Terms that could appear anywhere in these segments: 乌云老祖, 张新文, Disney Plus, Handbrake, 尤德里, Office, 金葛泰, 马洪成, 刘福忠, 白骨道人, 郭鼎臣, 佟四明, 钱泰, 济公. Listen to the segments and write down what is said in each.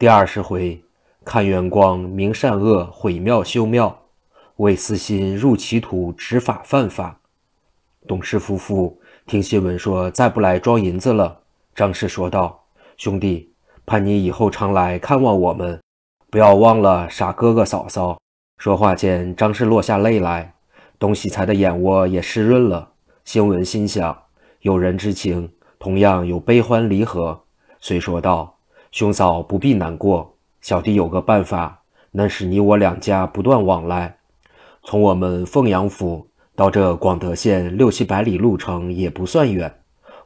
第20回，看元光明善恶，毁庙修庙，为私心入歧途，执法犯法。董氏夫妇听新闻说再不来装银子了，张氏说道：“兄弟，盼你以后常来看望我们，不要忘了傻哥哥嫂嫂。”说话间，张氏落下泪来，董喜才的眼窝也湿润了。新闻心想，有人之情，同样有悲欢离合，遂说道：“兄嫂不必难过，小弟有个办法，能使你我两家不断往来。从我们凤阳府到这广德县600-700里路程也不算远，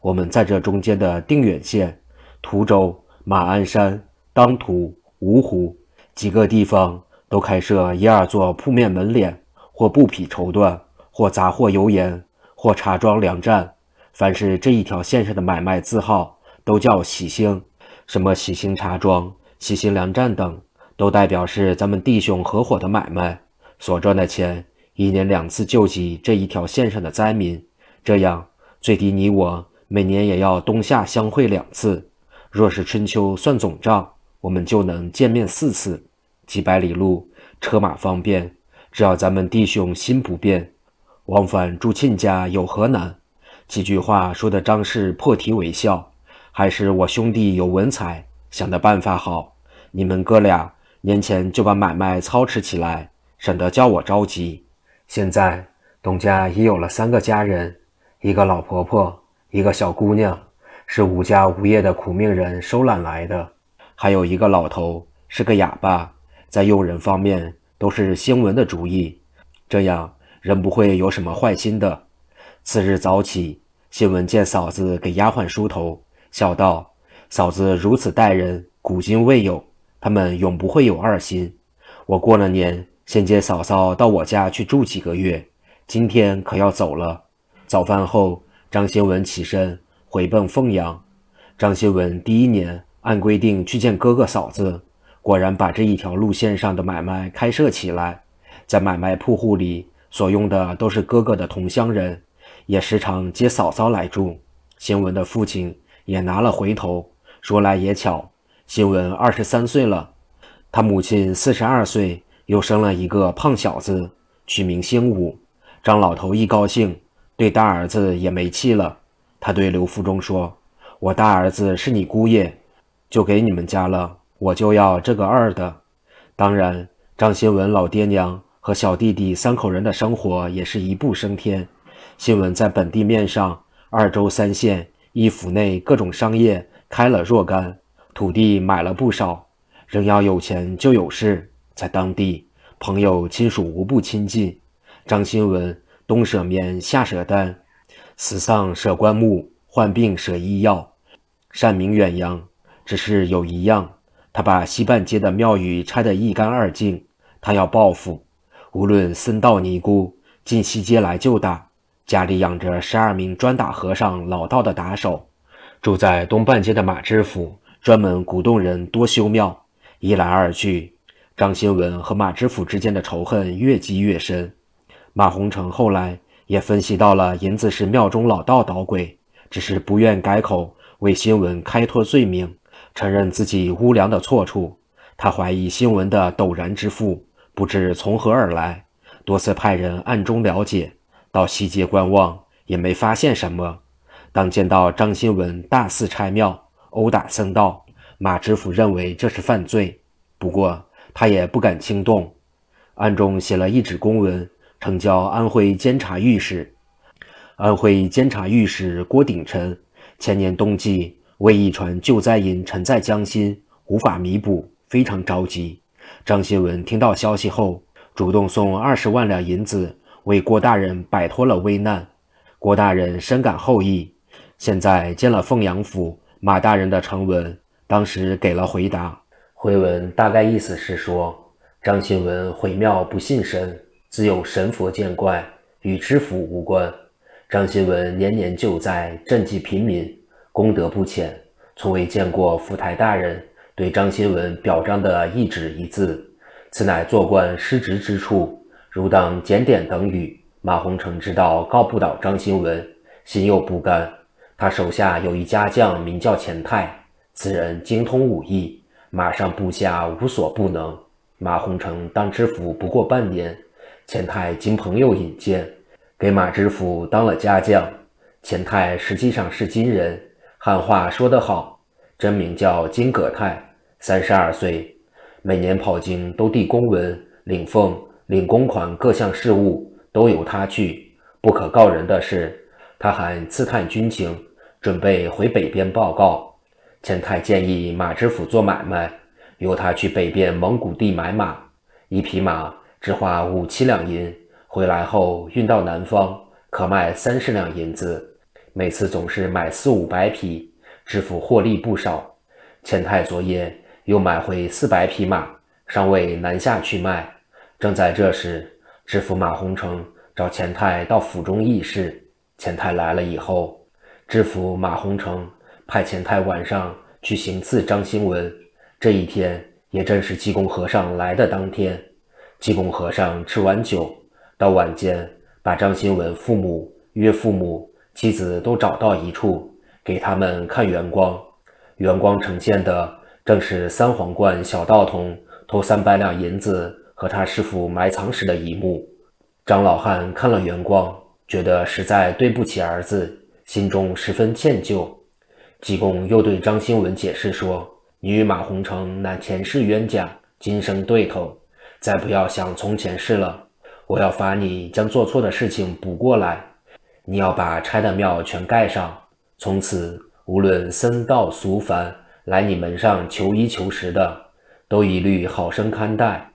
我们在这中间的定远县、涂州、马鞍山、当涂、芜湖几个地方都开设1-2座铺面门脸，或布匹绸缎，或杂货油盐，或茶庄粮站，凡是这一条线上的买卖字号都叫喜兴。什么喜兴茶庄、喜兴粮站等，都代表是咱们弟兄合伙的买卖，所赚的钱1年2次救济这一条线上的灾民。这样最低你我每年也要冬夏相会2次，若是春秋算总账，我们就能见面4次。几百里路，车马方便，只要咱们弟兄心不变，往返住亲家有何难？”几句话说的张氏破涕为笑，还是我兄弟有文采，想的办法好，你们哥俩年前就把买卖操持起来，省得叫我着急。现在董家已有了3个家人，一个老婆婆，一个小姑娘，是无家无业的苦命人收揽来的，还有一个老头，是个哑巴，在用人方面都是新闻的主意，这样人不会有什么坏心的。次日早起，新闻见嫂子给丫鬟梳头，笑道：“嫂子如此待人，古今未有，他们永不会有二心。我过了年，先接嫂嫂到我家去住几个月，今天可要走了。”早饭后，张新文起身回奔凤阳。张新文第1年按规定去见哥哥嫂子，果然把这一条路线上的买卖开设起来，在买卖铺户里所用的都是哥哥的同乡人，也时常接嫂嫂来住。新文的父亲也拿了回头，说来也巧，新文23岁了，他母亲42岁，又生了一个胖小子，取名兴武。张老头一高兴，对大儿子也没气了，他对刘福忠说：“我大儿子是你姑爷，就给你们家了，我就要这个二的。”当然，张新文老爹娘和小弟弟3口人的生活也是一步升天。新文在本地面上2州3县1府内各种商业开了若干，土地买了不少，人要有钱就有势，在当地朋友亲属无不亲近。张新文冬舍棉，夏舍单，死丧舍棺木，患病舍医药，善名远扬。只是有一样，他把西半街的庙宇拆得一干2净，他要报复，无论僧道尼姑进西街来就打。家里养着12名专打和尚老道的打手，住在东半街的马知府专门鼓动人多修庙，一来二去，张新文和马知府之间的仇恨越积越深。马洪成后来也分析到了银子是庙中老道捣鬼，只是不愿改口为新文开脱罪名，承认自己无良的错处。他怀疑新文的陡然之负不知从何而来，多次派人暗中了解，到西街观望也没发现什么。当见到张新文大肆拆庙，殴打僧道，马知府认为这是犯罪，不过他也不敢轻动，暗中写了1纸公文，呈交安徽监察御史。安徽监察御史郭鼎臣前年冬季为一船救灾银沉在江心，无法弥补，非常着急。张新文听到消息后，主动送20万两银子为郭大人摆脱了危难，郭大人深感厚意。现在见了凤阳府马大人的呈文，当时给了回答。回文大概意思是说，张新文毁庙不信神，自有神佛见怪，与知府无关。张新文年年救灾，赈济贫民，功德不浅，从未见过府台大人对张新文表彰的一指一字，此乃做官失职之处，如当检点等语。马洪成知道告不倒张新文，心又不甘。他手下有一家将名叫钱泰，此人精通武艺，马上部下无所不能。马洪成当知府不过半年，钱泰经朋友引荐，给马知府当了家将。钱泰实际上是金人，汉话说得好，真名叫金葛泰，32岁，每年跑京都递公文、领俸、领公款各项事务都由他去。不可告人的是，他还刺探军情，准备回北边报告。钱泰建议马知府做买卖，由他去北边蒙古地买马，一匹马只花5-7两银，回来后运到南方，可卖30两银子。每次总是买400-500匹，知府获利不少。钱泰昨夜又买回400匹马，尚未南下去卖。正在这时，知府马洪成找钱泰到府中议事。钱泰来了以后，知府马洪成派钱泰晚上去行刺张兴文。这一天也正是济公和尚来的当天。济公和尚吃完酒，到晚间把张兴文父母、岳父母、妻子都找到一处，给他们看圆光。圆光呈现的正是三皇观小道童偷300两银子和他师父埋藏时的一幕。张老汉看了圆光，觉得实在对不起儿子，心中十分歉疚。济公又对张兴文解释说，你与马洪成乃前世冤家，今生对头，再不要想从前事了。我要罚你将做错的事情补过来，你要把拆的庙全盖上，从此无论僧道俗凡来你门上求衣求食的，都一律好生看待。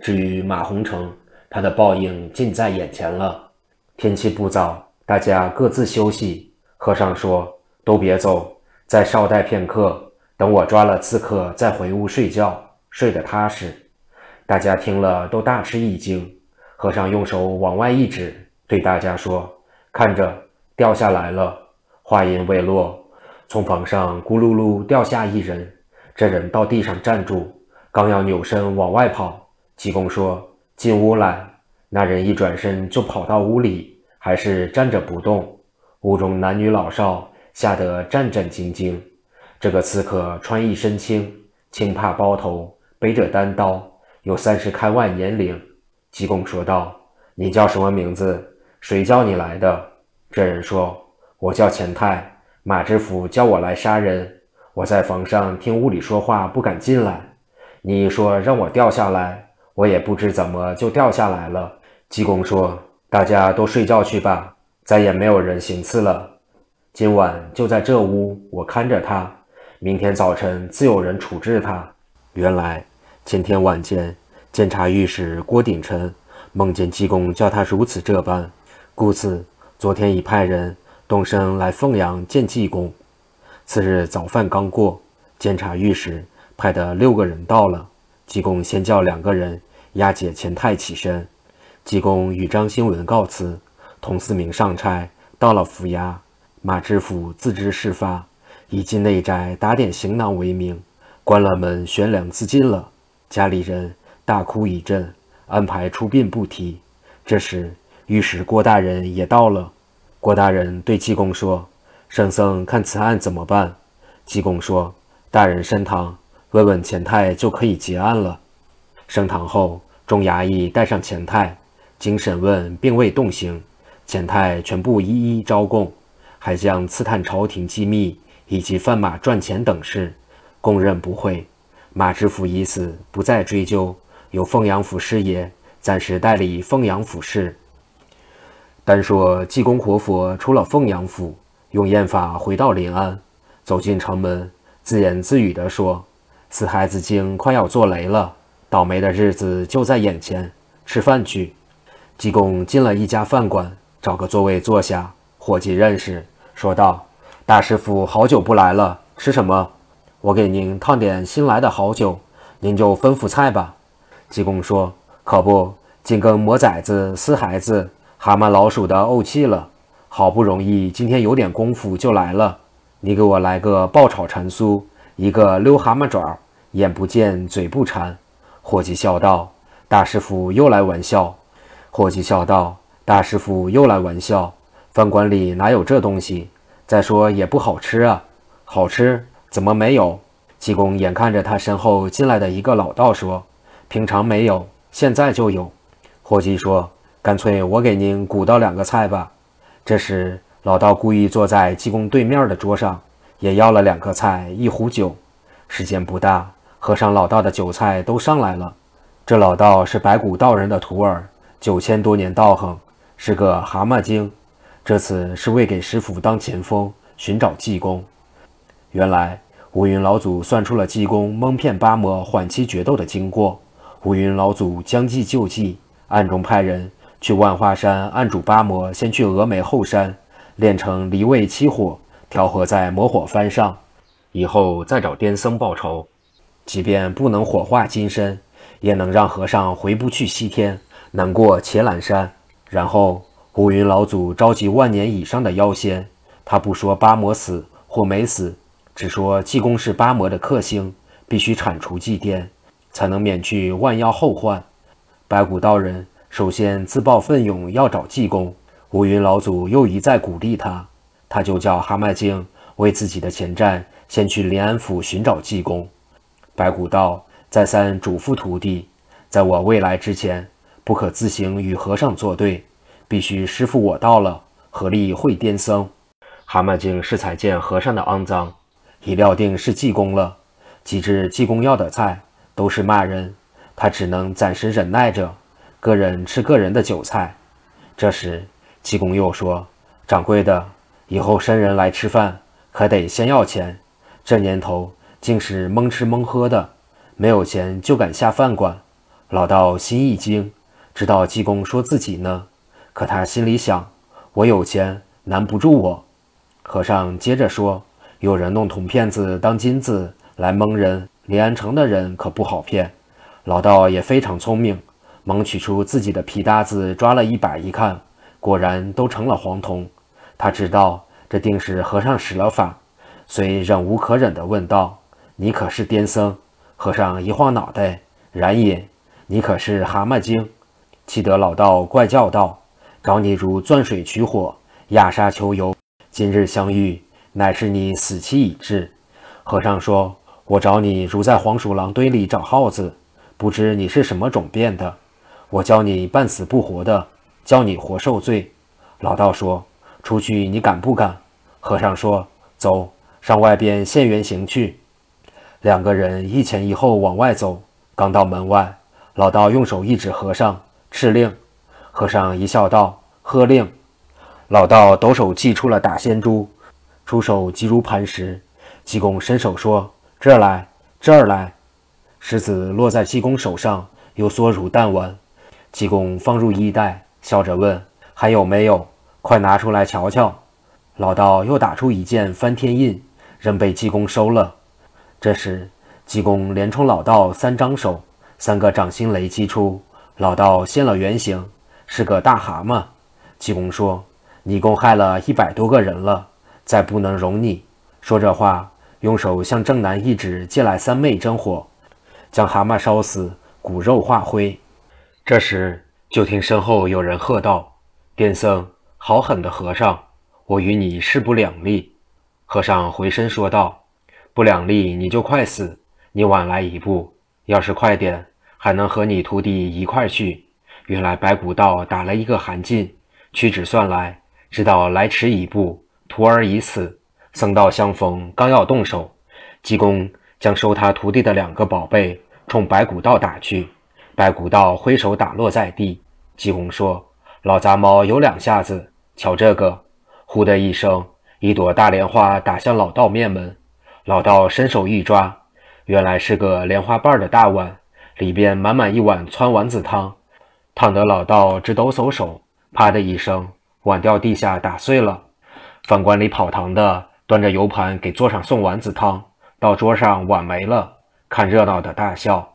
至于马洪成，他的报应近在眼前了。天气不早，大家各自休息。和尚说，都别走，再稍待片刻，等我抓了刺客再回屋睡觉，睡得踏实。大家听了都大吃一惊。和尚用手往外一指，对大家说，看着，掉下来了。话音未落，从房上咕噜噜掉下一人。这人到地上站住，刚要扭身往外跑，济公说，进屋来。那人一转身就跑到屋里，还是站着不动。屋中男女老少吓得战战兢兢。这个刺客穿一身青，青帕包头，背着单刀，有30开外年龄。济公说道，你叫什么名字？谁叫你来的？这人说，我叫钱泰，马知府叫我来杀人，我在房上听屋里说话不敢进来，你一说让我掉下来，我也不知怎么就掉下来了。济公说，大家都睡觉去吧，再也没有人行刺了。今晚就在这屋，我看着他，明天早晨自有人处置他。原来前天晚间，监察御史郭鼎臣梦见济公叫他如此这般，故此昨天已派人动身来凤阳见济公。次日早饭刚过，监察御史派的6个人到了。济公先叫2个人押解钱泰起身。济公与张兴文告辞，佟四明上差到了府衙。马知府自知事发，以进内宅打点行囊为名，关了门悬梁自尽了。家里人大哭一阵，安排出殡不提。这时御史郭大人也到了。郭大人对济公说，圣僧看此案怎么办？济公说，大人升堂问问钱泰就可以结案了。升堂后，众衙役带上钱泰，经审问并未动刑，钱泰全部一一招供，还将刺探朝廷机密以及贩马赚钱等事供认不讳。马知府已死，不再追究，由凤阳府师爷暂时代理凤阳府事。单说济公活佛出了凤阳府，用宴法回到临安，走进城门，自言自语地说，死孩子精快要做雷了，倒霉的日子就在眼前，吃饭去。济公进了一家饭馆，找个座位坐下，伙计认识，说道，大师傅好久不来了，吃什么？我给您烫点新来的好酒，您就吩咐菜吧。济公说，可不，紧跟魔崽子、撕孩子、蛤蟆老鼠的怄气了，好不容易今天有点功夫就来了，你给我来个爆炒馋酥，一个溜蛤蟆爪，眼不见嘴不馋。伙计笑道，大师傅又来玩笑。伙计笑道，大师傅又来玩笑，饭馆里哪有这东西？再说也不好吃啊。好吃？怎么没有？济公眼看着他身后进来的一个老道说：“平常没有，现在就有。”伙计说：“干脆我给您鼓捣两个菜吧。”这时老道故意坐在济公对面的桌上，也要了两个菜一壶酒。时间不大，和尚老道的酒菜都上来了。这老道是白骨道人的徒儿，9000多年道行，是个蛤蟆精。这次是为给师傅当前锋，寻找济公。原来乌云老祖算出了济公蒙骗八魔缓期决斗的经过，乌云老祖将计就计，暗中派人去万花山暗主八魔先去峨眉后山炼成离位七火，调和在魔火幡上，以后再找癫僧报仇。即便不能火化金身，也能让和尚回不去西天，难过且懒山。然后乌云老祖召集10000年以上的妖仙，他不说八魔死或没死，只说济公是八魔的克星，必须铲除祭奠，才能免去万妖后患。白骨道人首先自报奋勇要找济公，乌云老祖又一再鼓励他，他就叫蛤蟆精为自己的前站先去临安府寻找济公。白骨道再三嘱咐徒弟，在我未来之前，不可自行与和尚作对，必须师父我到了，合力会癫僧。蛤蟆精是才见和尚的肮脏，已料定是济公了。及至济公要的菜都是骂人，他只能暂时忍耐着，个人吃个人的酒菜。这时济公又说：“掌柜的，以后生人来吃饭可得先要钱，这年头竟是蒙吃蒙喝的，没有钱就敢下饭馆。”老道心一惊，知道济公说自己呢，可他心里想，我有钱难不住我。和尚接着说：“有人弄铜骗子当金子来蒙人，临安城的人可不好骗。”老道也非常聪明，忙取出自己的皮搭子抓了一把，一看果然都成了黄铜。他知道这定是和尚使了法，遂忍无可忍地问道：“你可是癫僧？”和尚一晃脑袋：“然也。你可是蛤蟆精？”气得老道怪叫道：“找你如钻水取火，压沙求油，今日相遇，乃是你死期已至。”和尚说：“我找你如在黄鼠狼堆里找耗子，不知你是什么种变的，我叫你半死不活的，叫你活受罪。”老道说：“出去你敢不敢？”和尚说：“走，上外边现原形去。”两个人一前一后往外走，刚到门外，老道用手一指和尚，敕令。和尚一笑道：“喝令！”老道抖手祭出了打仙珠，出手急如磐石。济公伸手说：“这儿来，这儿来！”石子落在济公手上，又缩如弹丸。济公放入衣袋，笑着问：“还有没有？快拿出来瞧瞧！”老道又打出一件翻天印，仍被济公收了。这时济公连冲老道3张手，3个掌心雷击出，老道现了原形，是个大蛤蟆。济公说：“你共害了100多个人了，再不能容你。”说这话，用手向正南一指，借来3昧真火，将蛤蟆烧死，骨肉化灰。这时就听身后有人喝道：“癫僧，好狠的和尚，我与你势不两立。”和尚回身说道：“不两立你就快死，你晚来一步，要是快点，还能和你徒弟一块去。”原来白骨道打了一个寒噤，屈指算来，知道来迟一步，徒儿已死。僧道相逢，刚要动手，济公将收他徒弟的2个宝贝冲白骨道打去，白骨道挥手打落在地。济公说：“老杂毛有2下子，瞧这个！”呼的一声，一朵大莲花打向老道面门，老道伸手一抓，原来是个莲花瓣的大碗，里边满满一碗汆丸子汤，烫得老道直抖擞手。啪的一声，碗掉地下打碎了。饭馆里跑堂的端着油盘给桌上送丸子汤，到桌上碗没了，看热闹的大笑。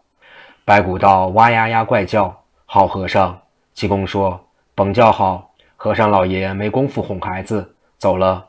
白骨道哇呀呀怪叫：“好和尚！”济公说：“甭叫好，和尚老爷没工夫哄孩子，走了。”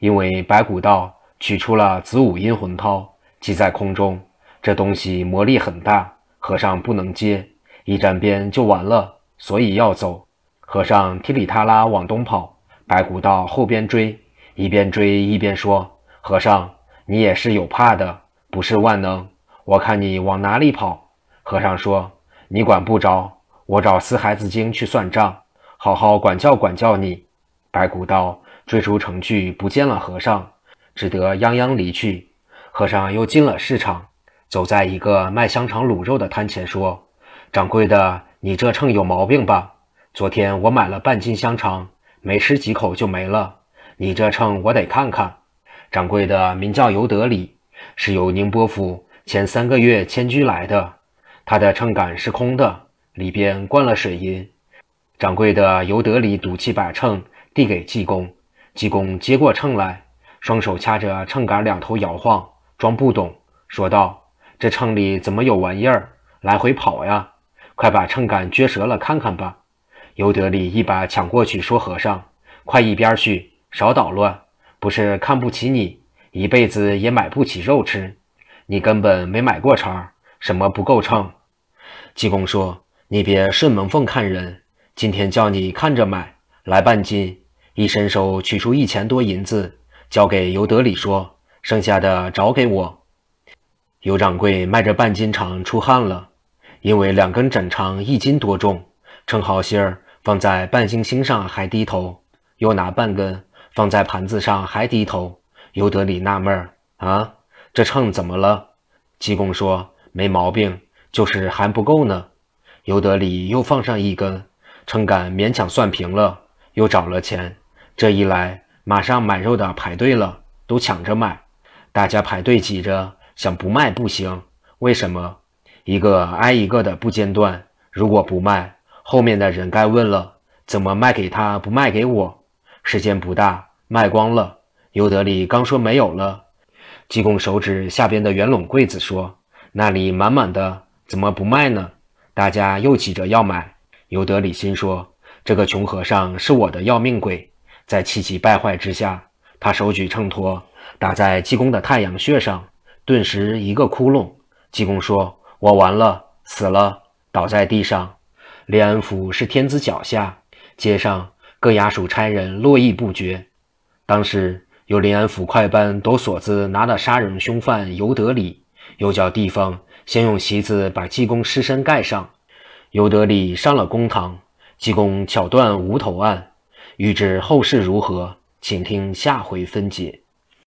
因为白骨道取出了子午阴魂绦，系在空中，这东西魔力很大，和尚不能接，一沾边就完了，所以要走。和尚踢里踏拉往东跑，白骨道后边追，一边追一边说：“和尚，你也是有怕的，不是万能，我看你往哪里跑。和尚说，你管不着，我找四海子经去算账，好好管教管教你。白骨道追出城去，不见了和尚，只得泱泱离去。和尚又进了市场，走在一个卖香肠卤肉的摊前说，掌柜的，你这秤有毛病吧？昨天我买了半斤香肠，没吃几口就没了，你这秤我得看看。掌柜的名叫尤德里，是由宁波府前3个月迁居来的，他的秤杆是空的，里边灌了水银。掌柜的尤德里赌气把秤递给济公，济公接过秤来，双手掐着秤杆两头摇晃，装不懂，说道，这秤里怎么有玩意儿，来回跑呀，快把秤杆撅折了看看吧。尤德里一把抢过去说，和尚，快一边去，少捣乱，不是看不起你，一辈子也买不起肉吃，你根本没买过肠，什么不够秤。济公说，你别顺门缝看人，今天叫你看着买，来半斤。一伸手取出1000多银子，交给尤德里说，剩下的找给我。尤掌柜卖着半斤肠出汗了，因为2根整肠1斤多重，称好心儿放在半星星上还低头，又拿半根放在盘子上还低头。尤德里纳闷，啊，这秤怎么了？济公说，没毛病，就是还不够呢。尤德里又放上1根，秤杆勉强算平了，又找了钱。这一来，马上买肉的排队了，都抢着买，大家排队挤着，想不卖不行。为什么？一个挨一个的不间断，如果不卖，后面的人该问了，怎么卖给他不卖给我？时间不大，卖光了。尤德里刚说没有了，济公手指下边的圆笼柜子说，那里满满的，怎么不卖呢？大家又急着要买。尤德里心说，这个穷和尚是我的要命鬼。在气急败坏之下，他手举秤砣打在济公的太阳穴上，顿时一个窟窿。济公说，我完了，死了，倒在地上。雷安府是天子脚下，街上各衙署差人络绎不绝。当时有临安府快班抖锁子拿的杀人凶犯尤德里，又叫地方先用席子把济公尸身盖上。尤德里上了公堂，济公巧断无头案，欲知后事如何，请听下回分解。